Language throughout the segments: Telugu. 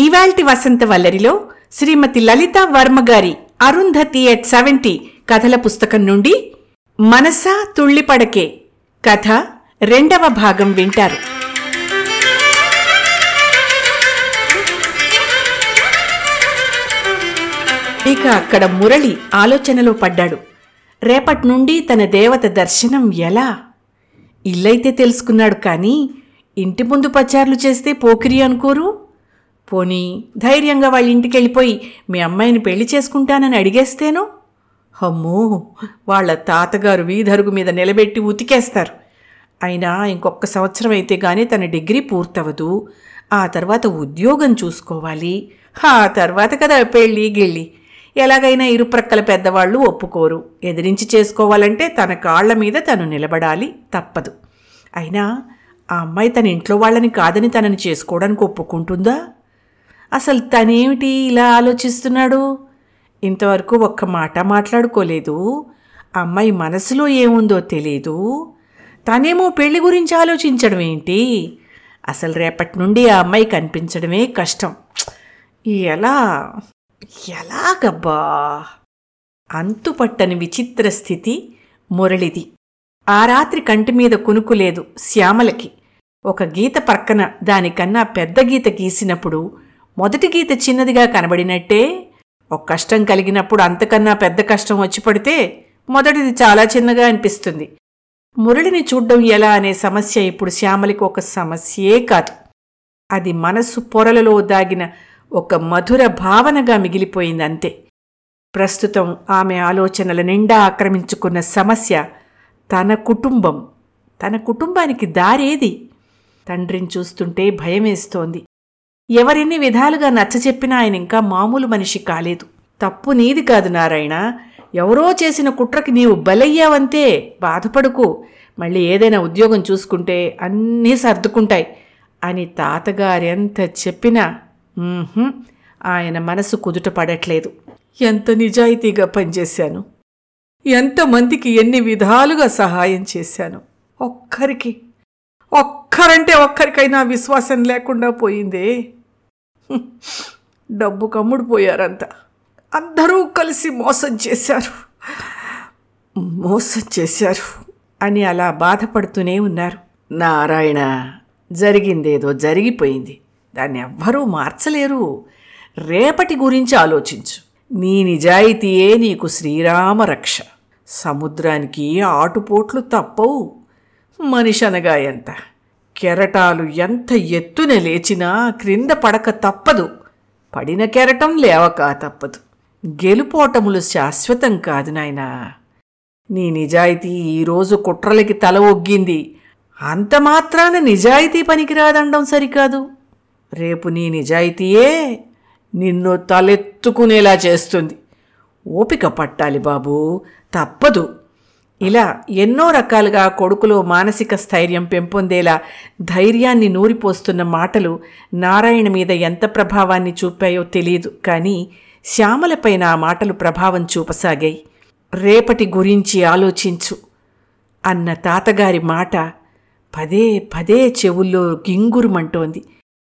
ఈవాల్టి వసంత వల్లరిలో శ్రీమతి లలిత వర్మగారి అరుంధతి ఎట్ 70 కథల పుస్తకం నుండి మనసా తుళ్ళిపడకే కథ 2వ భాగం వింటారు. ఇక అక్కడ మురళి ఆలోచనలో పడ్డాడు. రేపటి నుండి తన దేవత దర్శనం ఎలా? ఇల్లైతే తెలుసుకున్నాడు, కానీ ఇంటి ముందు పచార్లు చేస్తే పోకిరి అనుకోరు. పోనీ ధైర్యంగా వాళ్ళ ఇంటికి వెళ్ళిపోయి మీ అమ్మాయిని పెళ్లి చేసుకుంటానని అడిగేస్తేనో, అమ్మో వాళ్ళ తాతగారు వీధరుగు మీద నిలబెట్టి ఉతికేస్తారు. అయినా ఇంకొక సంవత్సరం అయితే కానీ తన డిగ్రీ పూర్తవదు. ఆ తర్వాత ఉద్యోగం చూసుకోవాలి. ఆ తర్వాత కదా పెళ్ళి గిళ్ళి. ఎలాగైనా ఇరుప్రక్కల పెద్దవాళ్ళు ఒప్పుకోరు. ఎదిరించి చేసుకోవాలంటే తన కాళ్ల మీద తను నిలబడాలి, తప్పదు. అయినా ఆ అమ్మాయి తన ఇంట్లో వాళ్ళని కాదని తనని చేసుకోవడానికి ఒప్పుకుంటుందా? అసలు తనేమిటి ఇలా ఆలోచిస్తున్నాడు? ఇంతవరకు ఒక్క మాట మాట్లాడుకోలేదు. అమ్మాయి మనసులో ఏముందో తెలీదు. తనేమో పెళ్లి గురించి ఆలోచించడం ఏంటి? అసలు రేపటి నుండి ఆ అమ్మాయి కనిపించడమే కష్టం. ఎలాగబ్బా అంతుపట్టని విచిత్ర స్థితి మురళిది. ఆ రాత్రి కంటి మీద కునుకులేదు శ్యామలకి. ఒక గీత పక్కన దానికన్నా పెద్ద గీత గీసినప్పుడు మొదటి గీత చిన్నదిగా కనబడినట్టే, ఒక కష్టం కలిగినప్పుడు అంతకన్నా పెద్ద కష్టం వచ్చి పడితే మొదటిది చాలా చిన్నగా అనిపిస్తుంది. మురళిని చూడ్డం ఎలా అనే సమస్య ఇప్పుడు శ్యామలికి ఒక సమస్యే కాదు. అది మనస్సు పొరలలో దాగిన ఒక మధుర భావనగా మిగిలిపోయింది, అంతే. ప్రస్తుతం ఆమె ఆలోచనల నిండా ఆక్రమించుకున్న సమస్య తన కుటుంబం. తన కుటుంబానికి దారేది? తండ్రిని చూస్తుంటే భయమేస్తోంది. ఎవరిన్ని విధాలుగా నచ్చచెప్పినా ఆయన ఇంకా మామూలు మనిషి కాలేదు. తప్పు నీది కాదు నారాయణ, ఎవరో చేసిన కుట్రకి నీవు బలయ్యావంతే, బాధపడుకు, మళ్ళీ ఏదైనా ఉద్యోగం చూసుకుంటే అన్నీ సర్దుకుంటాయి అని తాతగారెంత చెప్పినా ఆయన మనసు కుదుట పడట్లేదు. ఎంత నిజాయితీగా పనిచేశాను, ఎంతమందికి ఎన్ని విధాలుగా సహాయం చేశాను, ఒక్కరికైనా విశ్వాసం లేకుండా పోయిందే. డబ్బు కమ్ముడు పోయారంతా, అందరూ కలిసి మోసం చేశారు అని అలా బాధపడుతూనే ఉన్నారు. నారాయణ, జరిగిందేదో జరిగిపోయింది, దాన్ని ఎవ్వరూ మార్చలేరు. రేపటి గురించి ఆలోచించు. నీ నిజాయితీయే నీకు శ్రీరామ రక్ష. సముద్రానికి ఆటుపోట్లు తప్పవు. మనిషి అనగా ఎంత కెరటాలు ఎంత ఎత్తున లేచినా క్రింద పడక తప్పదు. పడిన కెరటం లేవక తప్పదు. గెలుపోటములు శాశ్వతం కాదు నాయనా. నీ నిజాయితీ ఈరోజు కుట్రలకి తల ఒగ్గింది, అంత మాత్రాన నిజాయితీ పనికిరాదండం సరికాదు. రేపు నీ నిజాయితీయే నిన్ను తలెత్తుకునేలా చేస్తుంది. ఓపిక పట్టాలి బాబూ, తప్పదు. ఇలా ఎన్నో రకాలుగా కొడుకులో మానసిక స్థైర్యం పెంపొందేలా ధైర్యాన్ని నూరిపోస్తున్న మాటలు నారాయణ మీద ఎంత ప్రభావాన్ని చూపాయో తెలియదు, కానీ శ్యామలపైన ఆ మాటలు ప్రభావం చూపసాగాయి. రేపటి గురించి ఆలోచించు అన్న తాతగారి మాట పదే పదే చెవుల్లో గింగురుమంటోంది.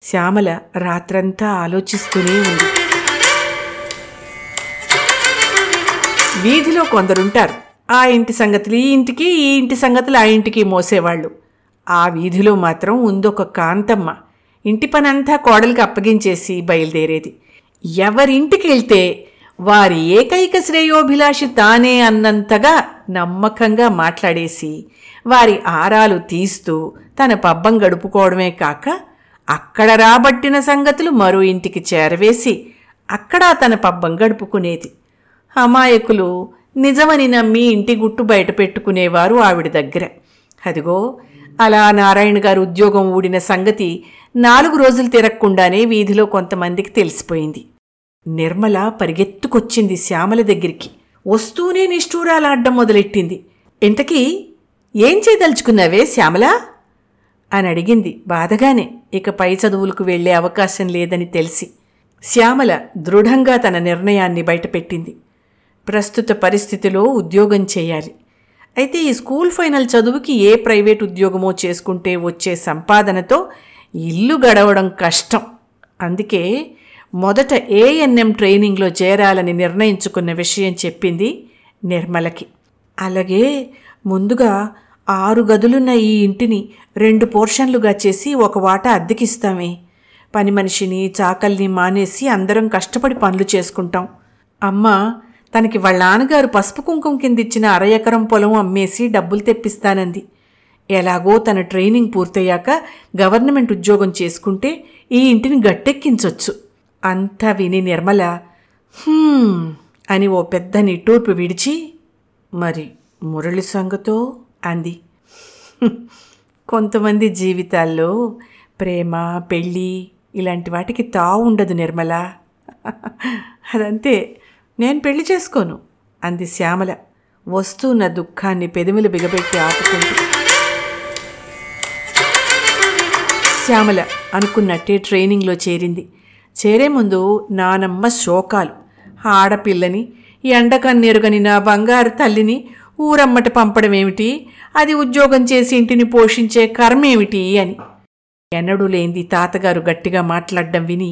శ్యామల రాత్రంతా ఆలోచిస్తూనే ఉంది. వీధిలో కొందరుంటారు, ఆ ఇంటి సంగతులు ఈ ఇంటికి, ఈ ఇంటి సంగతులు ఆ ఇంటికి మోసేవాళ్ళు. ఆ వీధిలో మాత్రం ఉందొక కాంతమ్మ, ఇంటి పనంతా కోడలికి అప్పగించేసి బయలుదేరేది. ఎవరింటికి వెళ్తే వారి ఏకైక శ్రేయోభిలాషి తానే అన్నంతగా నమ్మకంగా మాట్లాడేసి వారి ఆరాలు తీస్తూ తన పబ్బం గడుపుకోవడమే కాక అక్కడ రాబట్టిన సంగతులు మరో ఇంటికి చేరవేసి అక్కడ తన పబ్బం గడుపుకునేది. అమాయకులు నిజమని నమ్మి ఇంటి గుట్టు బయట పెట్టుకునేవారు ఆవిడ దగ్గర. అదిగో అలా నారాయణ గారు ఉద్యోగం ఊడిన సంగతి 4 రోజులు తిరగకుండానే వీధిలో కొంతమందికి తెలిసిపోయింది. నిర్మల పరిగెత్తుకొచ్చింది శ్యామల దగ్గరికి. వస్తూనే నిష్ఠూరాలాడ్డం మొదలెట్టింది. ఇంతకీ ఏం చేయదలుచుకున్నావే శ్యామలా అని అడిగింది బాధగానే, ఇక పై చదువులకు వెళ్లే అవకాశం లేదని తెలిసి. శ్యామల దృఢంగా తన నిర్ణయాన్ని బయటపెట్టింది. ప్రస్తుత పరిస్థితిలో ఉద్యోగం చేయాలి. అయితే ఈ స్కూల్ ఫైనల్ చదువుకి ఏ ప్రైవేట్ ఉద్యోగమో చేసుకుంటే వచ్చే సంపాదనతో ఇల్లు గడవడం కష్టం అందుకే మొదట ANM ట్రైనింగ్లో చేరాలని నిర్ణయించుకున్న విషయం చెప్పింది నిర్మలకి. అలాగే ముందుగా 6 గదులున్న ఈ ఇంటిని 2 పోర్షన్లుగా చేసి ఒక వాటా అద్దెకిస్తామే. పని మనిషిని చాకల్ని మానేసి అందరం కష్టపడి పనులు చేసుకుంటాం. అమ్మ తనకి వాళ్ళ నాన్నగారు పసుపు కుంకుమ కింద ఇచ్చిన 1/2 ఎకరం పొలం అమ్మేసి డబ్బులు తెప్పిస్తానంది. ఎలాగో తన ట్రైనింగ్ పూర్తయ్యాక గవర్నమెంట్ ఉద్యోగం చేసుకుంటే ఈ ఇంటిని గట్టెక్కించవచ్చు. అంతా విని నిర్మల అని ఓ పెద్ద నిట్టూర్పు విడిచి, మరి మురళి సంగతో అంది. కొంతమంది జీవితాల్లో ప్రేమ, పెళ్ళి ఇలాంటి వాటికి తావు ఉండదు నిర్మల, అదంతే. నేను పెళ్లి చేసుకోను అంది శ్యామల వస్తున్న దుఃఖాన్ని పెదవులు బిగబెట్టి ఆపుకుంది. శ్యామల అనుకున్నట్టే ట్రైనింగ్లో చేరింది. చేరే ముందు నానమ్మ శోకాలు, ఆడపిల్లని, ఎండకన్నెరుగని నా బంగారు తల్లిని ఊరమ్మట పంపడం ఏమిటి, అది ఉద్యోగం చేసి ఇంటిని పోషించే కర్మేమిటి అని ఎన్నడూ లేంది తాతగారు గట్టిగా మాట్లాడడం విని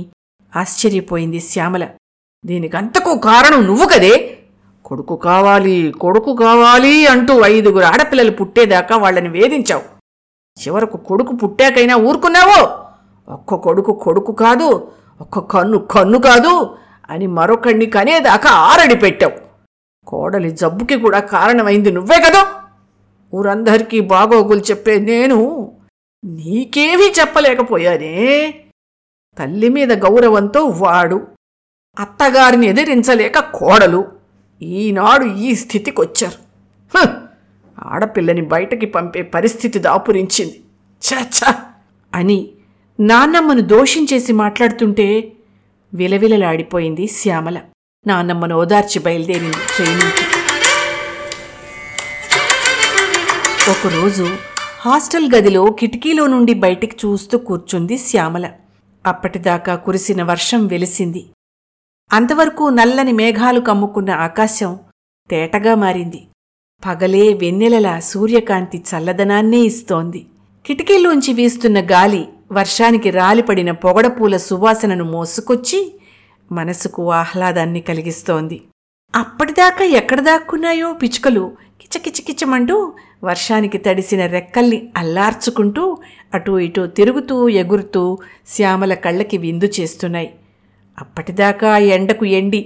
ఆశ్చర్యపోయింది శ్యామల. దీనికంతకు కారణం నువ్వు కదే, కొడుకు కావాలి కొడుకు కావాలి అంటూ 5 ఆడపిల్లలు పుట్టేదాకా వాళ్ళని వేధించావు. చివరకు కొడుకు పుట్టాకైనా ఊరుకున్నావో? ఒక్క కొడుకు కొడుకు కాదు, ఒక్క కన్ను కన్ను కాదు అని మరొకడిని కనేదాకా ఆరడి పెట్టావు. కోడలి జబ్బుకి కూడా కారణమైంది నువ్వే కదా. ఊరందరికీ బాగోగులు చెప్పే నేను నీకేమీ చెప్పలేకపోయానే. తల్లి మీద గౌరవంతో వాడు, అత్తగారిని ఎదిరించలేక కోడలు ఈనాడు ఈ స్థితికొచ్చారు. ఆడపిల్లని బయటకి పంపే పరిస్థితి దాపురించింది. చచ్చా అని నాన్నమ్మను దోషించేసి మాట్లాడుతుంటే విలవిలలాడిపోయింది శ్యామల. నాన్నమ్మను ఓదార్చి బయలుదేరింది ట్రైనింగ్కి. ఒకరోజు హాస్టల్ గదిలో కిటికీలో నుండి బయటికి చూస్తూ కూర్చుంది శ్యామల. అప్పటిదాకా కురిసిన వర్షం వెలిసింది. అంతవరకు నల్లని మేఘాలు కమ్ముకున్న ఆకాశం తేటగా మారింది. పగలే వెన్నెలలా సూర్యకాంతి చల్లదనాన్నే ఇస్తోంది. కిటికీలోంచి వీస్తున్న గాలి వర్షానికి రాలిపడిన పొగడపూల సువాసనను మోసుకొచ్చి మనసుకు ఆహ్లాదాన్ని కలిగిస్తోంది. అప్పటిదాకా ఎక్కడ దాక్కున్నాయో పిచ్చుకలు కిచకిచకిచమంటూ వర్షానికి తడిసిన రెక్కల్ని అల్లార్చుకుంటూ అటూ ఇటూ తిరుగుతూ ఎగురుతూ శ్యామల కళ్ళకి విందు చేస్తున్నాయి. అప్పటిదాకా ఎండకు ఎండి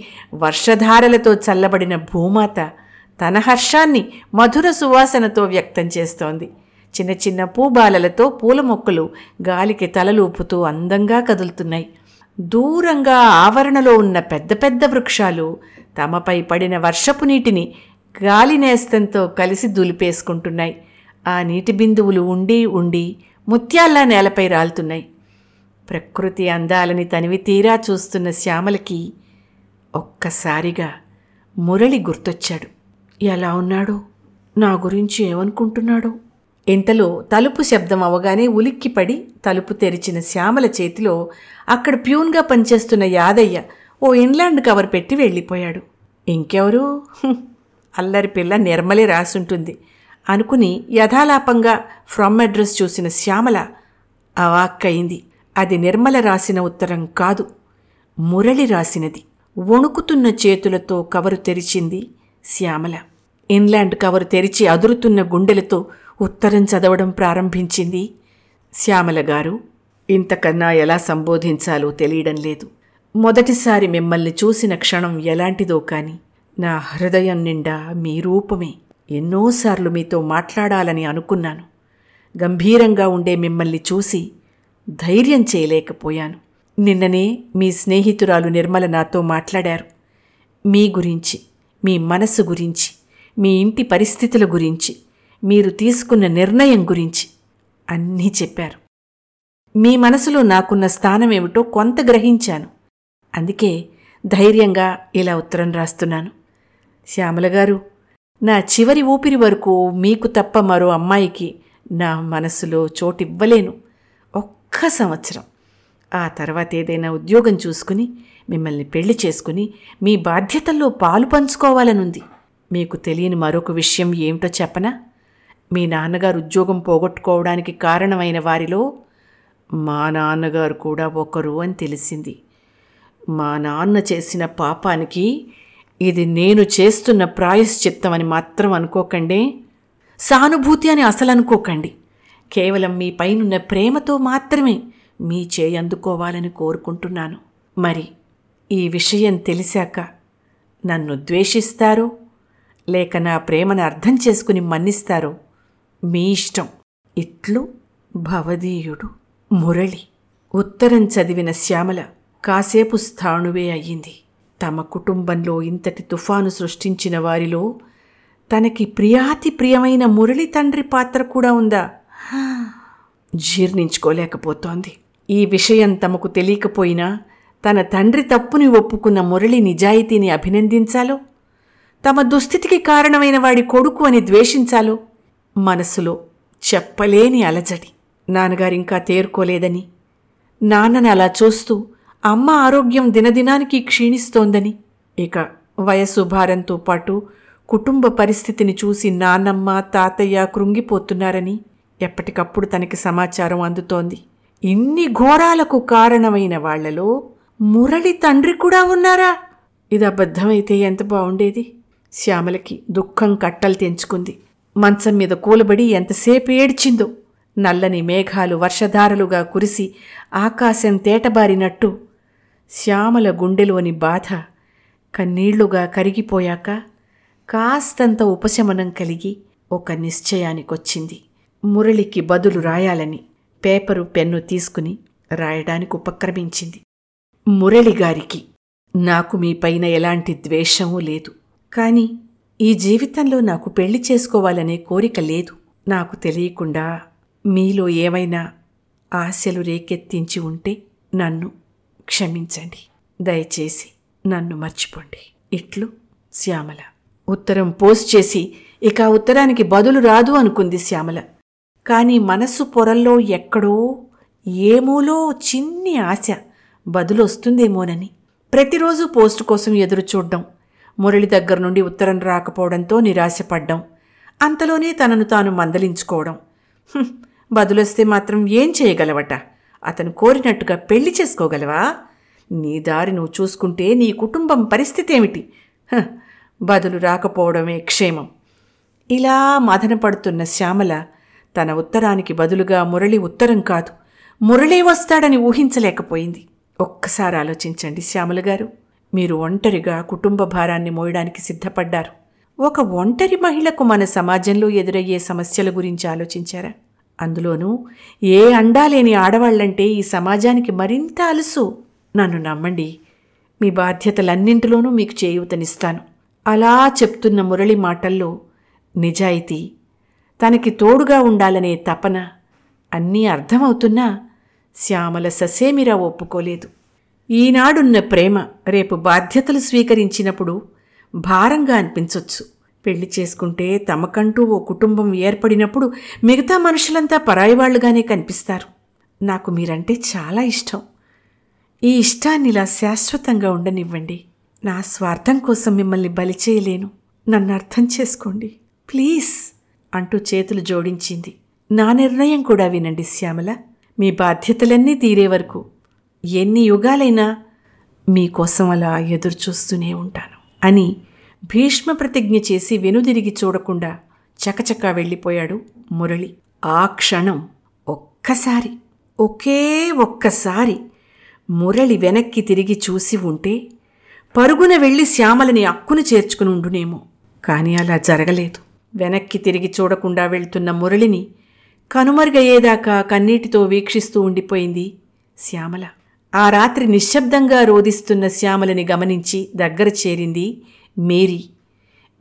వర్షధారలతో చల్లబడిన భూమాత తన హర్షాన్ని మధుర సువాసనతో వ్యక్తం చేస్తోంది. చిన్న చిన్న పూబాలలతో పూల మొక్కలు గాలికి తలలూపుతూ అందంగా కదులుతున్నాయి. దూరంగా ఆవరణలో ఉన్న పెద్ద పెద్ద వృక్షాలు తమపై పడిన వర్షపు నీటిని గాలి నేస్తంతో కలిసి దులిపేసుకుంటున్నాయి. ఆ నీటి బిందువులు ఉండి ఉండి ముత్యాల్లా నేలపై రాలుతున్నాయి. ప్రకృతి అందాలని తనివి తీరా చూస్తున్న శ్యామలకి ఒక్కసారిగా మురళి గుర్తొచ్చాడు. ఎలా ఉన్నాడో, నా గురించి ఏమనుకుంటున్నాడో. ఇంతలో తలుపు శబ్దం అవగానే ఉలిక్కిపడి తలుపు తెరిచిన శ్యామల చేతిలో అక్కడ ప్యూన్గా పనిచేస్తున్న యాదయ్య ఓ ఇన్లాండ్ కవర్ పెట్టి వెళ్ళిపోయాడు. ఇంకెవరు, అల్లరి పిల్ల నిర్మలే రాసుంటుంది అనుకుని యథాలాపంగా ఫ్రమ్ అడ్రస్ చూసిన శ్యామల అవాక్కయింది. అది నిర్మల రాసిన ఉత్తరం కాదు, మురళి రాసినది. వణుకుతున్న చేతులతో కవరు తెరిచింది శ్యామల. ఇన్లాండ్ కవరు తెరిచి అదురుతున్న గుండెలతో ఉత్తరం చదవడం ప్రారంభించింది. శ్యామల గారు, ఇంతకన్నా ఎలా సంబోధించాలో తెలియడం లేదు. మొదటిసారి మిమ్మల్ని చూసిన క్షణం ఎలాంటిదో కానీ నా హృదయం నిండా మీ రూపమే. ఎన్నోసార్లు మీతో మాట్లాడాలని అనుకున్నాను. గంభీరంగా ఉండే మిమ్మల్ని చూసి ధైర్యం చేయలేకపోయాను. నిన్ననే మీ స్నేహితురాలు నిర్మల నాతో మాట్లాడారు. మీ గురించి, మీ మనసు గురించి, మీ ఇంటి పరిస్థితుల గురించి, మీరు తీసుకున్న నిర్ణయం గురించి అన్నీ చెప్పారు. మీ మనసులో నాకున్న స్థానం ఏమిటో కొంత గ్రహించాను. అందుకే ధైర్యంగా ఇలా ఉత్తరం రాస్తున్నాను. శ్యామల గారు, నా చివరి ఊపిరి వరకు మీకు తప్ప మరో అమ్మాయికి నా మనసులో చోటివ్వలేను. 1 సంవత్సరం, ఆ తర్వాత ఏదైనా ఉద్యోగం చూసుకుని మిమ్మల్ని పెళ్లి చేసుకుని మీ బాధ్యతల్లో పాలు పంచుకోవాలనుంది. మీకు తెలియని మరొక విషయం ఏమిటో చెప్పనా? మీ నాన్నగారు ఉద్యోగం పోగొట్టుకోవడానికి కారణమైన వారిలో మా నాన్నగారు కూడా ఒకరు అని తెలిసింది. మా నాన్న చేసిన పాపానికి ఇది నేను చేస్తున్న ప్రాయశ్చిత్తం అని మాత్రం అనుకోకండి, సానుభూతి అని అసలు అనుకోకండి. కేవలం మీ పైనున్న ప్రేమతో మాత్రమే మీ చేయి అందుకోవాలని కోరుకుంటున్నాను. మరి ఈ విషయం తెలిసాక నన్ను ద్వేషిస్తారో లేక నా ప్రేమను అర్థం చేసుకుని మన్నిస్తారో మీ ఇష్టం. ఇట్లు భవదీయుడు. మురళి. ఉత్తరం చదివిన శ్యామల కాసేపు స్థాణువే అయ్యింది. తమ కుటుంబంలో ఇంతటి తుఫాను సృష్టించిన వారిలో తనకి ప్రియాతి ప్రియమైన మురళి తండ్రి పాత్ర కూడా ఉందా? జీర్ణించుకోలేకపోతోంది. ఈ విషయం తమకు తెలియకపోయినా తన తండ్రి తప్పుని ఒప్పుకున్న మురళి నిజాయితీని అభినందించాలో, తమ దుస్థితికి కారణమైన వాడి కొడుకు అని ద్వేషించాలో మనసులో చెప్పలేని అలజడి. నాన్నగారింకా తేరుకోలేదని, నాన్నను అలా చూస్తూ అమ్మ ఆరోగ్యం దినదినానికి క్షీణిస్తోందని, ఇక వయసు భారంతో పాటు కుటుంబ పరిస్థితిని చూసి నాన్నమ్మ తాతయ్య కృంగిపోతున్నారని ఎప్పటికప్పుడు తనకి సమాచారం అందుతోంది. ఇన్ని ఘోరాలకు కారణమైన వాళ్లలో మురళి తండ్రి కూడా ఉన్నారా? ఇది అబద్ధమైతే ఎంత బాగుండేది. శ్యామలకి దుఃఖం కట్టలు తెంచుకుంది. మంచం మీద కూలబడి ఎంతసేపు ఏడ్చిందో. నల్లని మేఘాలు వర్షధారలుగా కురిసి ఆకాశం తేటబారినట్టు శ్యామల గుండెలోని బాధ కన్నీళ్లుగా కరిగిపోయాక కాస్తంత ఉపశమనం కలిగి ఒక నిశ్చయానికొచ్చింది. మురళికి బదులు రాయాలని పేపరు పెన్ను తీసుకుని రాయడానికి ఉపక్రమించింది. మురళిగారికి, నాకు మీపైన ఎలాంటి ద్వేషమూ లేదు, కానీ ఈ జీవితంలో నాకు పెళ్లి చేసుకోవాలనే కోరిక లేదు. నాకు తెలియకుండా మీలో ఏమైనా ఆశలు రేకెత్తించి ఉంటే నన్ను క్షమించండి. దయచేసి నన్ను మర్చిపోండి. ఇట్లు శ్యామల. ఉత్తరం పోస్ట్ చేసి ఇక ఉత్తరానికి బదులు రాదు అనుకుంది శ్యామల. కానీ మనస్సు పొరల్లో ఎక్కడో ఏమూలో చిన్ని ఆశ బదులొస్తుందేమోనని. ప్రతిరోజు పోస్టు కోసం ఎదురుచూడ్డం, మురళి దగ్గర నుండి ఉత్తరం రాకపోవడంతో నిరాశపడ్డం, అంతలోనే తనను తాను మందలించుకోవడం. బదులొస్తే మాత్రం ఏం చేయగలవట? అతను కోరినట్టుగా పెళ్లి చేసుకోగలవా? నీ దారి నువ్వు చూసుకుంటే నీ కుటుంబం పరిస్థితి ఏమిటి? బదులు రాకపోవడమే క్షేమం. ఇలా మదనపడుతున్న శ్యామల తన ఉత్తరానికి బదులుగా మురళి ఉత్తరం కాదు, మురళి వస్తాడని ఊహించలేకపోయింది. ఒక్కసారి ఆలోచించండి శ్యామల గారు, మీరు ఒంటరిగా కుటుంబ భారాన్ని మోయడానికి సిద్ధపడ్డారు. ఒక ఒంటరి మహిళకు మన సమాజంలో ఎదురయ్యే సమస్యల గురించి ఆలోచించారా? అందులోనూ ఏ అండా లేని ఆడవాళ్ళంటే ఈ సమాజానికి మరింత అలుసు. నన్ను నమ్మండి, మీ బాధ్యతలన్నింటిలోనూ మీకు చేయూతనిస్తాను. అలా చెప్తున్న మురళి మాటల్లో నిజాయితీ, తనకి తోడుగా ఉండాలనే తపన అన్నీ అర్థమవుతున్నా శ్యామల ససేమిరా ఒప్పుకోలేదు. ఈనాడున్న ప్రేమ రేపు బాధ్యతలు స్వీకరించినప్పుడు భారంగా అనిపించవచ్చు. పెళ్లి చేసుకుంటే తమకంటూ ఓ కుటుంబం ఏర్పడినప్పుడు మిగతా మనుషులంతా పరాయివాళ్లుగానే కనిపిస్తారు. నాకు మీరంటే చాలా ఇష్టం. ఈ ఇష్టాన్ని ఇలా శాశ్వతంగా ఉండనివ్వండి. నా స్వార్థం కోసం మిమ్మల్ని బలి చేయలేను. నన్ను అర్థం చేసుకోండి ప్లీజ్ అంటూ చేతులు జోడించింది. నా నిర్ణయం కూడా వినండి శ్యామల. మీ బాధ్యతలన్నీ తీరే వరకు ఎన్ని యుగాలైనా మీకోసం అలా ఎదురుచూస్తూనే ఉంటాను అని భీష్మ ప్రతిజ్ఞ చేసి వెనుదిరిగి చూడకుండా చకచకా వెళ్ళిపోయాడు మురళి. ఆ క్షణం ఒక్కసారి, ఒకే ఒక్కసారి మురళి వెనక్కి తిరిగి చూసి ఉంటే పరుగున వెళ్ళి శ్యామలని అక్కును చేర్చుకుని ఉండునేమో. కానీ అలా జరగలేదు. వెనక్కి తిరిగి చూడకుండా వెళ్తున్న మురళిని కనుమరుగయ్యేదాకా కన్నీటితో వీక్షిస్తూ ఉండిపోయింది శ్యామల. ఆ రాత్రి నిశ్శబ్దంగా రోదిస్తున్న శ్యామలని గమనించి దగ్గర చేరింది మేరీ.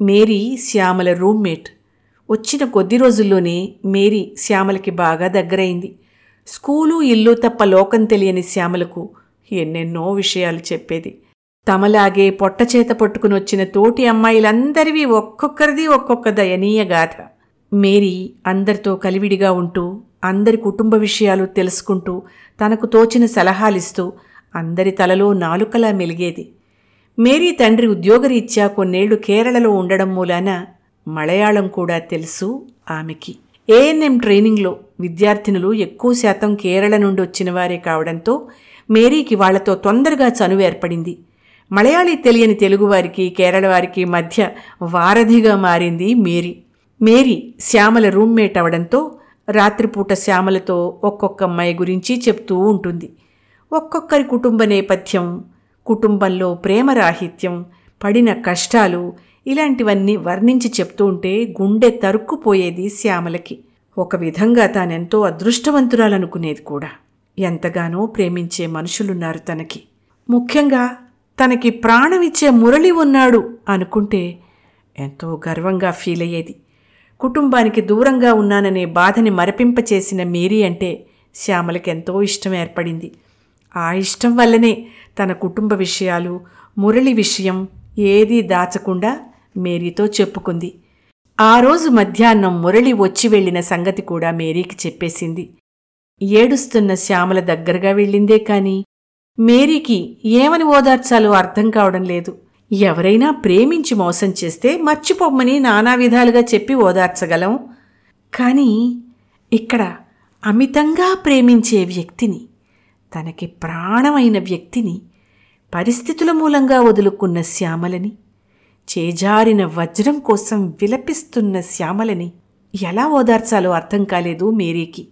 Mary Shyamala roommate. వచ్చిన కొద్ది రోజుల్లోనే మేరీ శ్యామలకి బాగా దగ్గరైంది. స్కూలు ఇల్లు తప్ప లోకం తెలియని శ్యామలకు ఎన్నెన్నో విషయాలు చెప్పేది. తమలాగే పొట్టచేత పట్టుకుని వచ్చిన తోటి అమ్మాయిలందరివి ఒక్కొక్కరిది ఒక్కొక్క దయనీయ గాథ. మేరీ అందరితో కలివిడిగా ఉంటూ, అందరి కుటుంబ విషయాలు తెలుసుకుంటూ, తనకు తోచిన సలహాలిస్తూ అందరి తలలో నాలుకలా మెలిగేది. మేరీ తండ్రి ఉద్యోగరీత్యా కొన్నేళ్లు కేరళలో ఉండడం మూలాన మలయాళం కూడా తెలుసు ఆమెకి. ఏఎన్ఎం ట్రైనింగ్లో విద్యార్థినులు ఎక్కువ శాతం కేరళ నుండి వచ్చిన వారే కావడంతో మేరీకి వాళ్లతో తొందరగా చనువు ఏర్పడింది. మలయాళీ తెలియని తెలుగువారికి కేరళవారికి మధ్య వారధిగా మారింది మేరీ. మేరీ శ్యామల రూమ్మేట్ అవడంతో రాత్రిపూట శ్యామలతో ఒక్కొక్క అమ్మాయి గురించి చెప్తూ ఉంటుంది. ఒక్కొక్కరి కుటుంబ నేపథ్యం, కుటుంబంలో ప్రేమరాహిత్యం, పడిన కష్టాలు ఇలాంటివన్నీ వర్ణించి చెప్తూ ఉంటే గుండె తరుక్కుపోయేది శ్యామలకి. ఒక విధంగా తానెంతో అదృష్టవంతురాలనుకునేది కూడా. ఎంతగానో ప్రేమించే మనుషులున్నారు తనకి. ముఖ్యంగా తనకి ప్రాణమిచ్చే మురళి ఉన్నాడు అనుకుంటే ఎంతో గర్వంగా ఫీల్ అయ్యేది. కుటుంబానికి దూరంగా ఉన్నాననే బాధని మరపింపచేసిన మేరీ అంటే శ్యామలకెంతో ఇష్టం ఏర్పడింది. ఆ ఇష్టం వల్లనే తన కుటుంబ విషయాలు, మురళి విషయం ఏదీ దాచకుండా మేరీతో చెప్పుకుంది. ఆ రోజు మధ్యాహ్నం మురళి వచ్చి వెళ్ళిన సంగతి కూడా మేరీకి చెప్పేసింది. ఏడుస్తున్న శ్యామల దగ్గరగా వెళ్ళిందే కాని మేరీకి ఏమని ఓదార్చాలో అర్థం కావడం లేదు. ఎవరైనా ప్రేమించి మోసం చేస్తే మర్చిపోమ్మని నానా విధాలుగా చెప్పి ఓదార్చగలం, కానీ ఇక్కడ అమితంగా ప్రేమించే వ్యక్తిని, తనకి ప్రాణమైన వ్యక్తిని, పరిస్థితుల మూలంగా వదులుకున్న శ్యామలని, చేజారిన వజ్రం కోసం విలపిస్తున్న శ్యామలని ఎలా ఓదార్చాలో అర్థం కాలేదు మేరీకి.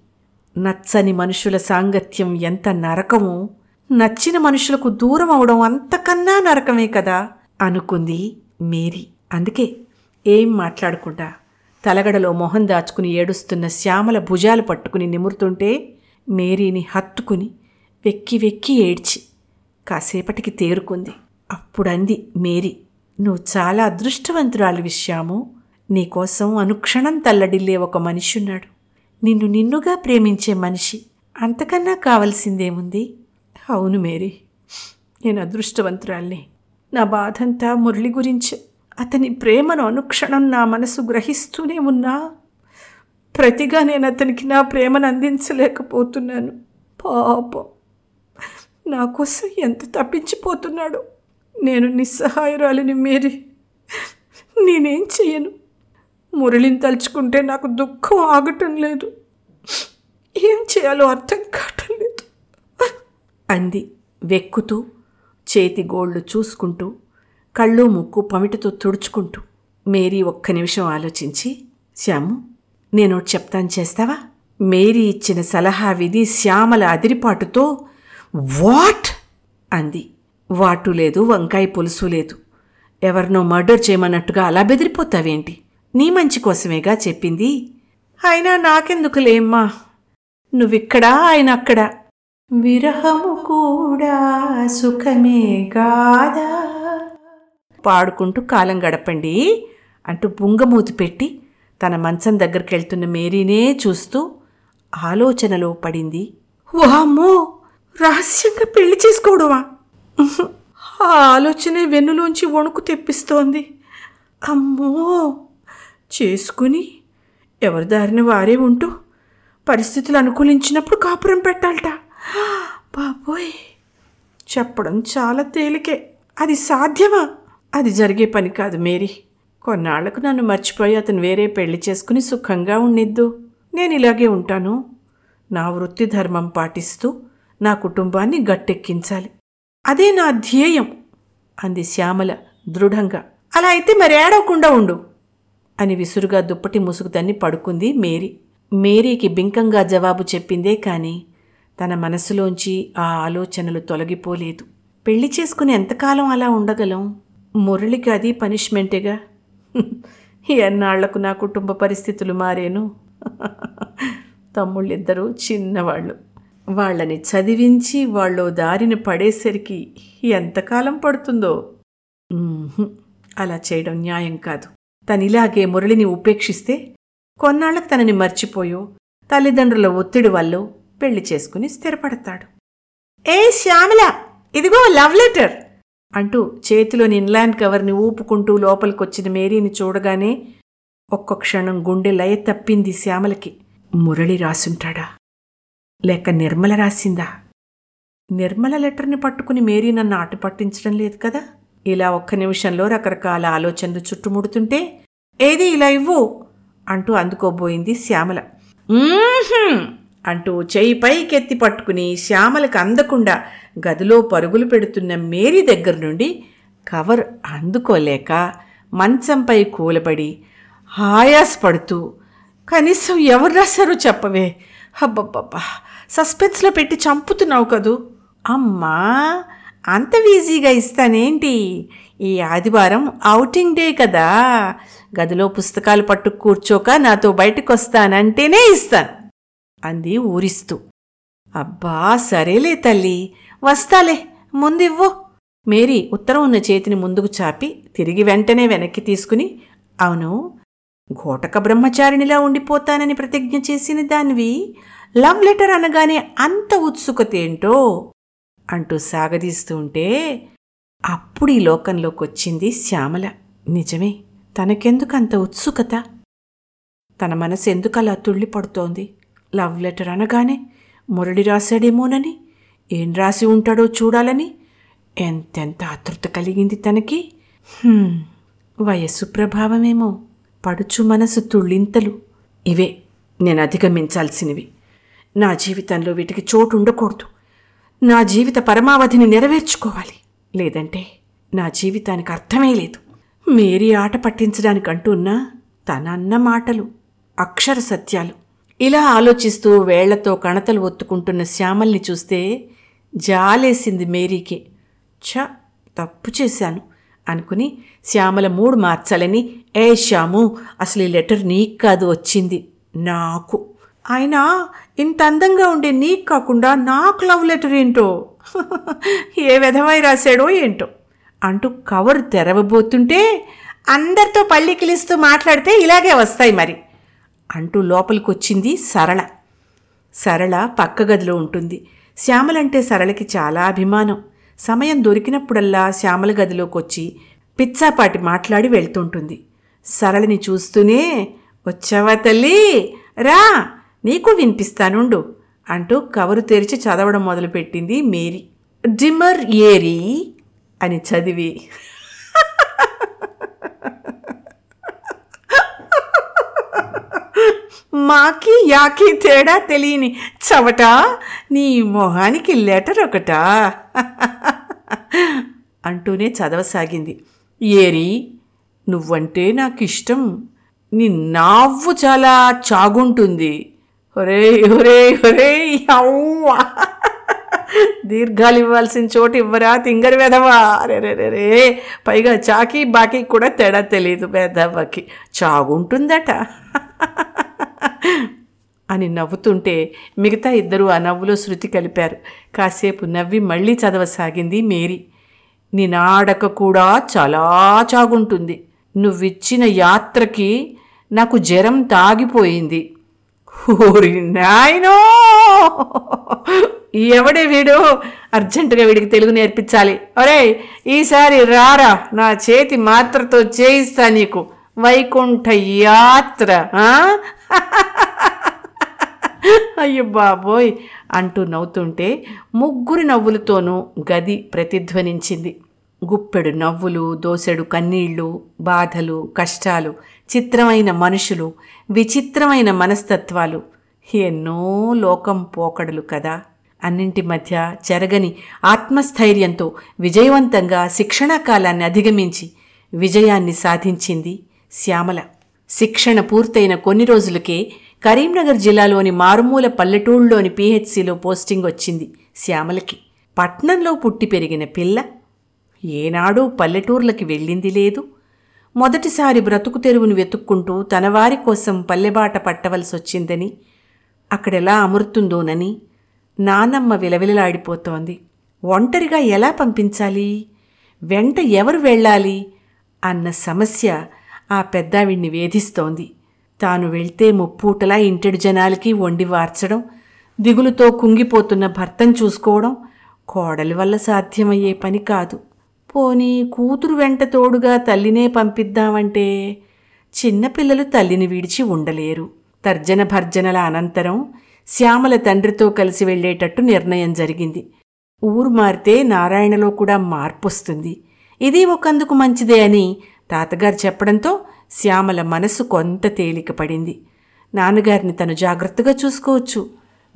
నచ్చని మనుషుల సాంగత్యం ఎంత నరకమో, నచ్చిన మనుషులకు దూరం అవడం అంతకన్నా నరకమే కదా అనుకుంది మేరీ. అందుకే ఏం మాట్లాడకుండా తలగడలో మొహం దాచుకుని ఏడుస్తున్న శ్యామల భుజాలు పట్టుకుని నిమురుతుంటే మేరీని హత్తుకుని వెక్కి వెక్కి ఏడ్చి కాసేపటికి తేరుకుంది. అప్పుడంది మేరీ, నువ్వు చాలా అదృష్టవంతురాలి విషయాము. నీకోసం అనుక్షణం తల్లడిల్లే ఒక మనిషి ఉన్నాడు, నిన్ను నిన్నుగా ప్రేమించే మనిషి. అంతకన్నా కావలసిందేముంది? అవును మేరీ, నేను అదృష్టవంతురాల్ని. నా బాధంతా మురళి గురించే. అతని ప్రేమను అనుక్షణం నా మనసు గ్రహిస్తూనే ఉన్నా ప్రతిగా నేను అతనికి నా ప్రేమను అందించలేకపోతున్నాను. పాపం, నా కోసం ఎంత తప్పించిపోతున్నాడో. నేను నిస్సహాయురాలిని మేరీ, నేనేం చెయ్యను. మురళిని తలుచుకుంటే నాకు దుఃఖం ఆగటం లేదు. ఏం చేయాలో అర్థం కావటం లేదు అంది వెక్కుతూ, చేతి గోళ్ళు చూసుకుంటూ, కళ్ళు ముక్కు పమిటతో తుడుచుకుంటూ. మేరీ ఒక్క నిమిషం ఆలోచించి, శ్యాము నేను చెప్తాను, చేస్తావా? మేరీ ఇచ్చిన సలహా విధి శ్యామల అదిరిపాటుతో వాట్ అంది. వాటు లేదు, వంకాయ పులుసు లేదు. ఎవరినో మర్డర్ చేయమన్నట్టుగా అలా బెదిరిపోతావేంటి? నీ మంచి కోసమేగా చెప్పింది. అయినా నాకెందుకులేమ్మా, నువ్విక్కడా ఆయన అక్కడ. విరహము కూడా సుఖమే గాదా పాడుకుంటూ కాలం గడపండి అంటూ బుంగమూతి పెట్టి తన మంచం దగ్గరికి వెళ్తున్న మేరీనే చూస్తూ ఆలోచనలో పడింది. వామ్మో, రహస్యంగా పెళ్లి చేసుకోవడమా? ఆ ఆలోచనే వెన్నులోంచి వణుకు తెప్పిస్తోంది. అమ్మో, చేసుకుని ఎవరి దారిన వారే ఉంటూ పరిస్థితులు అనుకూలించినప్పుడు కాపురం పెట్టాలట. బాబోయ్, చెప్పడం చాలా తేలికే, అది సాధ్యమా? అది జరిగే పని కాదు మేరీ. కొన్నాళ్లకు నన్ను మర్చిపోయి అతను వేరే పెళ్లి చేసుకుని సుఖంగా ఉండిద్దు. నేను ఇలాగే ఉంటాను, నా వృత్తి ధర్మం పాటిస్తూ నా కుటుంబాన్ని గట్టెక్కించాలి, అదే నా ధ్యేయం అంది శ్యామల దృఢంగా. అలా అయితే మరి ఏడవకుండా ఉండు అని విసురుగా దుప్పటి ముసుగుతన్ని పడుకుంది మేరీ. మేరీకి బింకంగా జవాబు చెప్పిందే కానీ తన మనసులోంచి ఆ ఆలోచనలు తొలగిపోలేదు. పెళ్లి చేసుకుని ఎంతకాలం అలా ఉండగలం? మురళికి అది పనిష్మెంటేగా. ఎన్నాళ్లకు నా కుటుంబ పరిస్థితులు మారేను. తమ్ముళ్ళిద్దరూ చిన్నవాళ్ళు, వాళ్ళని చదివించి వాళ్ళు దారిన పడేసరికి ఎంతకాలం పడుతుందో. అలా చేయడం న్యాయం కాదు. తనిలాగే మురళిని ఉపేక్షిస్తే కొన్నాళ్ళకు తనని మర్చిపోయో తల్లిదండ్రుల ఒత్తిడి వల్ల పెళ్లి చేసుకుని స్థిరపడతాడు. ఏ శ్యామల, ఇదిగో లవ్ లెటర్ అంటూ చేతిలోని ఇన్లాండ్ కవర్ని ఊపుకుంటూ లోపలికొచ్చిన మేరీని చూడగానే ఒక్క క్షణం గుండె లయ తప్పింది శ్యామలకి. మురళి రాసుంటాడా, లేక నిర్మల రాసిందా? నిర్మల లెటర్ని పట్టుకుని మేరీ నన్ను ఆట పట్టించడం లేదు కదా. ఇలా ఒక్క నిమిషంలో రకరకాల ఆలోచనలు చుట్టుముడుతుంటే, ఏది ఇలా ఇవ్వు అంటూ అందుకోబోయింది శ్యామల. అంటూ చేయి పైకెత్తి పట్టుకుని శ్యామలకు అందకుండా గదిలో పరుగులు పెడుతున్న మేరీ దగ్గర నుండి కవర్ అందుకోలేక మంచంపై కూలబడి ఆయాసపడుతూ, కనీసం ఎవరు రాశారో చెప్పవే, హబ్బబ్బబ్బా సస్పెన్స్లో పెట్టి చంపుతున్నావు కదూ అమ్మా, అంత ఈజీగా ఇస్తానేంటి, ఈ ఆదివారం అవుటింగ్ డే కదా, గదిలో పుస్తకాలు పట్టు కూర్చోక నాతో బయటకు వస్తానంటేనే ఇస్తాను అంది ఊరిస్తూ. అబ్బా సరేలే తల్లి, వస్తాలే, ముందివ్వు. మేరీ ఉత్తరం ఉన్న చేతిని ముందుకు చాపి తిరిగి వెంటనే వెనక్కి తీసుకుని, అవును, ఘోటక బ్రహ్మచారిణిలా ఉండిపోతానని ప్రతిజ్ఞ చేసిన దానివి, లవ్ లెటర్ అనగానే అంత ఉత్సుకతేంటో అంటూ సాగదీస్తూ ఉంటే అప్పుడు ఈ లోకంలోకి వచ్చింది శ్యామల. నిజమే, తనకెందుకంత ఉత్సుకత, తన మనసు ఎందుకలా తుళ్ళి పడుతోంది? లవ్ లెటర్ అనగానే మురళి రాశాడేమోనని, ఏం రాసి ఉంటాడో చూడాలని ఎంతెంత ఆతృత కలిగింది తనకి. వయస్సు ప్రభావమేమో, పడుచు మనసు తుళ్ళింతలు. ఇవే నేను అధిగమించాల్సినవి, నా జీవితంలో వీటికి చోటు ఉండకూడదు, నా జీవిత పరమావధిని నెరవేర్చుకోవాలి, లేదంటే నా జీవితానికి అర్థమే లేదు. మేరీ ఆట పట్టించడానికంటూన్న తనన్న మాటలు అక్షర సత్యాలు. ఇలా ఆలోచిస్తూ వేళ్లతో కణతలు ఒత్తుకుంటున్న శ్యామల్ని చూస్తే జాలేసింది మేరీకే. ఛ, తప్పు చేశాను అనుకుని శ్యామల మూడు మార్చాలని, ఏ శ్యాము, అసలు ఈ లెటర్ నీకు కాదు వచ్చింది నాకు, అయినా ఇంత అందంగా ఉండే నీకు కాకుండా నాకు లవ్ లెటర్ ఏంటో, ఏ విధమై రాశాడో ఏంటో అంటూ కవర్ తెరవబోతుంటే, అందరితో పళ్ళికిలిస్తూ మాట్లాడితే ఇలాగే వస్తాయి మరి అంటూ లోపలికొచ్చింది సరళ. సరళ పక్క గదిలో ఉంటుంది. శ్యామలంటే సరళకి చాలా అభిమానం. సమయం దొరికినప్పుడల్లా శ్యామల గదిలోకి వచ్చి పిచ్చాపాటి మాట్లాడి వెళ్తుంటుంది. సరళని చూస్తూనే, వచ్చావా తల్లి, రా, నీకు వినిపిస్తానుండు అంటూ కవరు తెరిచి చదవడం మొదలుపెట్టింది మేరీ. డిమర్ ఏరీ అని చదివి మాకి యాకి తేడా తెలియని చవటా, నీ మొహానికి లెటర్ ఒకటా అంటూనే చదవసాగింది. ఏరీ, నువ్వంటే నాకు ఇష్టం, నీ నవ్వు చాలా చాగుంటుంది, ఒరే ఒరే ఒరే అవ్వా, దీర్ఘాలు ఇవ్వాల్సిన చోటు ఇవ్వరా తింగరి వెధవా, రే రే రే రే, పైగా చాకి బాకీ కూడా తేడా తెలియదు వెధవాకి, చాగుంటుందట అని నవ్వుతుంటే మిగతా ఇద్దరూ ఆ నవ్వులో శృతి కలిపారు. కాసేపు నవ్వి మళ్ళీ చదవసాగింది మేరీ. నీ నాడక కూడా చాలా చాగుంటుంది, నువ్విచ్చిన యాత్రకి నాకు జ్వరం తాగిపోయింది. ఓరి నాయనో, ఎవడే వీడు, అర్జెంటుగా వీడికి తెలుగు నేర్పించాలి, ఒరే ఈసారి రారా, నా చేతి మాత్రతో చేయిస్తా నీకు వైకుంఠ యాత్ర, అయ్యో బాబోయ్ అంటూ నవ్వుతుంటే ముగ్గురు నవ్వులతోనూ గది ప్రతిధ్వనించింది. గుప్పెడు నవ్వులు, దోసెడు కన్నీళ్లు, బాధలు, కష్టాలు, చిత్రమైన మనుషులు, విచిత్రమైన మనస్తత్వాలు, ఎన్నో లోకం పోకడలు కదా. అన్నింటి మధ్య జరగని ఆత్మస్థైర్యంతో విజయవంతంగా శిక్షణాకాలాన్ని అధిగమించి విజయాన్ని సాధించింది శ్యామల. శిక్షణ పూర్తయిన కొన్ని రోజులకే కరీంనగర్ జిల్లాలోని మారుమూల పల్లెటూళ్ళలోని పిహెచ్సిలో పోస్టింగ్ వచ్చింది శ్యామలకి. పట్నంలో పుట్టి పెరిగిన పిల్ల ఏనాడూ పల్లెటూర్లకి వెళ్ళింది లేదు. మొదటిసారి బ్రతుకు తెరువును వెతుక్కుంటూ తన వారి కోసం పల్లెబాట పట్టవలసి వచ్చిందని, అక్కడెలా అమరుతుందోనని నానమ్మ విలవిలలాడిపోతోంది. ఒంటరిగా ఎలా పంపించాలి, వెంట ఎవరు వెళ్ళాలి అన్న సమస్య ఆ పెద్దావిడ్ని వేధిస్తోంది. తాను వెళ్తే ముప్పూటలా ఇంటెడు జనాలకి వండి వార్చడం, దిగులుతో కుంగిపోతున్న భర్తను చూసుకోవడం కోడలి వల్ల సాధ్యమయ్యే పని కాదు. పోనీ కూతురు వెంట తోడుగా తల్లినే పంపిద్దామంటే చిన్నపిల్లలు తల్లిని విడిచి ఉండలేరు. తర్జన భర్జనల అనంతరం శ్యామల తండ్రితో కలిసి వెళ్లేటట్టు నిర్ణయం జరిగింది. ఊరు మారితే నారాయణలో కూడా మార్పు వస్తుంది, ఇది ఒకందుకు మంచిదే అని తాతగారు చెప్పడంతో శ్యామల మనసు కొంత తేలిక పడింది. నాన్నగారిని తను జాగ్రత్తగా చూసుకోవచ్చు.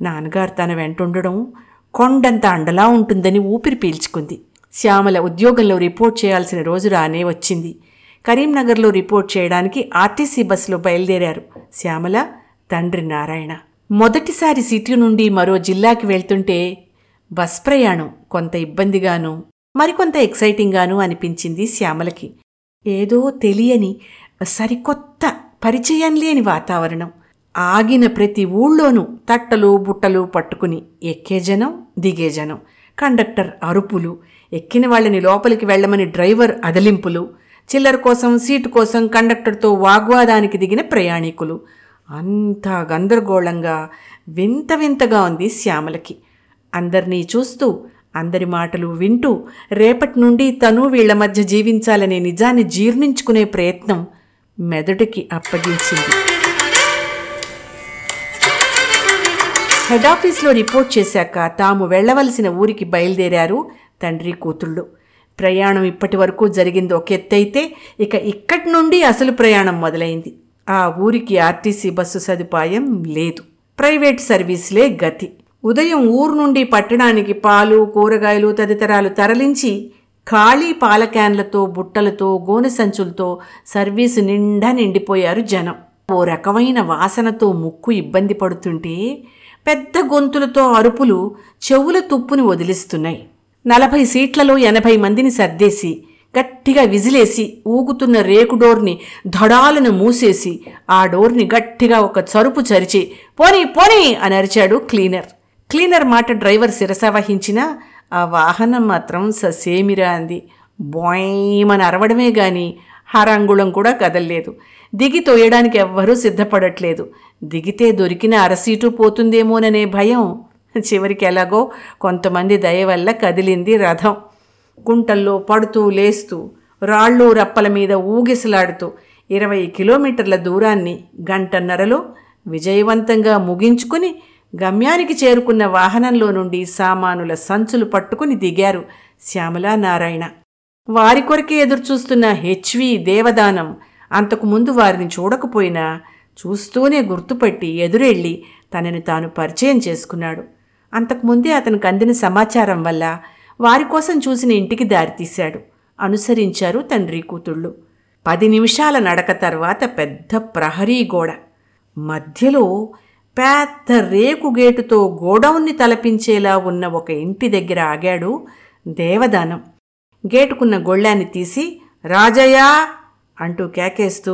నాన్నగారు తన వెంటుండడం కొండంత అండలా ఉంటుందని ఊపిరి పీల్చుకుంది. శ్యామల ఉద్యోగంలో రిపోర్ట్ చేయాల్సిన రోజు రానే వచ్చింది. కరీంనగర్లో రిపోర్ట్ చేయడానికి ఆర్టీసీ బస్సులో బయలుదేరారు శ్యామల, తండ్రి నారాయణ. మొదటిసారి సిటీ నుండి మరో జిల్లాకి వెళ్తుంటే బస్ ప్రయాణం కొంత ఇబ్బందిగానూ మరికొంత ఎక్సైటింగ్గానూ అనిపించింది శ్యామలకి. ఏదో తెలియని సరికొత్త పరిచయం లేని వాతావరణం. ఆగిన ప్రతి ఊళ్ళోనూ తట్టలు బుట్టలు పట్టుకుని ఎక్కే జనం, దిగే జనం, కండక్టర్ అరుపులు, ఎక్కిన వాళ్ళని లోపలికి వెళ్లమని డ్రైవర్ అదలింపులు, చిల్లర కోసం సీటు కోసం కండక్టర్తో వాగ్వాదానికి దిగిన ప్రయాణికులు, అంతా గందరగోళంగా వింత వింతగా ఉంది శ్యామలకి. అందరినీ చూస్తూ, అందరి మాటలు వింటూ, రేపటి నుండి తను వీళ్ల మధ్య జీవించాలనే నిజాన్ని జీర్ణించుకునే ప్రయత్నం మెదడుకి అప్పగించింది. హెడ్ ఆఫీస్లో రిపోర్ట్ చేశాక తాము వెళ్లవలసిన ఊరికి బయలుదేరారు తండ్రి కూతుళ్ళు. ప్రయాణం ఇప్పటి వరకు జరిగింది ఒక ఎత్తైతే, ఇక ఇక్కడి నుండి అసలు ప్రయాణం మొదలైంది. ఆ ఊరికి ఆర్టీసీ బస్సు సదుపాయం లేదు, ప్రైవేట్ సర్వీసులే గతి. ఉదయం ఊరు నుండి పట్టణానికి పాలు, కూరగాయలు తదితరాలు తరలించి ఖాళీ పాల క్యాన్లతో, బుట్టలతో, గోనె సంచులతో సర్వీసు నిండా నిండిపోయారు జనం. ఓ రకమైన వాసనతో ముక్కు ఇబ్బంది పడుతుంటే పెద్ద గొంతులతో అరుపులు చెవుల తుప్పుని వదిలిస్తున్నాయి. 40 సీట్లలో 80 మందిని సర్దేసి, గట్టిగా విజిలేసి, ఊగుతున్న రేకు డోర్ని ధడాలను మూసేసి, ఆ డోర్ని గట్టిగా ఒక చరుపు చరిచి పోనీ పోనీ అని అరిచాడు క్లీనర్. క్లీనర్ మాట డ్రైవర్ శిరసావహించినా ఆ వాహనం మాత్రం ససేమిరా అంది. బోయమని అరవడమే గాని హరంగుళం కూడా కదల్లేదు. దిగి తోయడానికి ఎవ్వరూ సిద్ధపడట్లేదు. దిగితే దొరికిన అరసీటు పోతుందేమోననే భయం. చివరికి ఎలాగో కొంతమంది దయ వల్ల కదిలింది రథం. గుంటల్లో పడుతూ లేస్తూ, రాళ్ళు రప్పల మీద ఊగిసలాడుతూ 20 కిలోమీటర్ల దూరాన్ని గంటన్నరలో విజయవంతంగా ముగించుకుని గమ్యానికి చేరుకున్న వాహనంలో నుండి సామానుల సంచులు పట్టుకుని దిగారు శ్యామల, నారాయణ. వారి కొరకే ఎదురుచూస్తున్న హెచ్వి, దేవదానం అంతకుముందు వారిని చూడకపోయినా చూస్తూనే గుర్తుపట్టి ఎదురెళ్ళి తనని తాను పరిచయం చేసుకున్నాడు. అంతకుముందే అతనికి అందిన సమాచారం వల్ల వారి కోసం చూసిన ఇంటికి దారితీశాడు. అనుసరించారు తండ్రి కూతుళ్ళు. 10 నిమిషాల నడక తర్వాత పెద్ద ప్రహరీ గోడ, మధ్యలో పెద్ద రేకు గేటుతో గోడౌన్ని తలపించేలా ఉన్న ఒక ఇంటి దగ్గర ఆగాడు దేవదానం. గేటుకున్న గొళ్ళాన్ని తీసి రాజయ్యా అంటూ కేకేస్తూ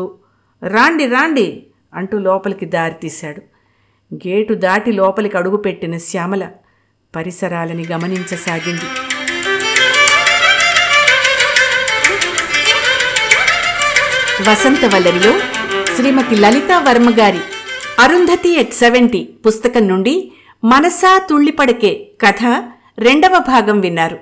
రాండి రాండి అంటూ లోపలికి దారితీశాడు. గేటు దాటి లోపలికి అడుగుపెట్టిన శ్యామల పరిసరాలని గమనించసాగింది. వసంతవల్లరిలో శ్రీమతి లలితా వర్మగారి అరుంధతి ఎట్ 70 పుస్తకం నుండి మనసా తుళ్ళిపడకే కథ 2వ భాగం విన్నారు.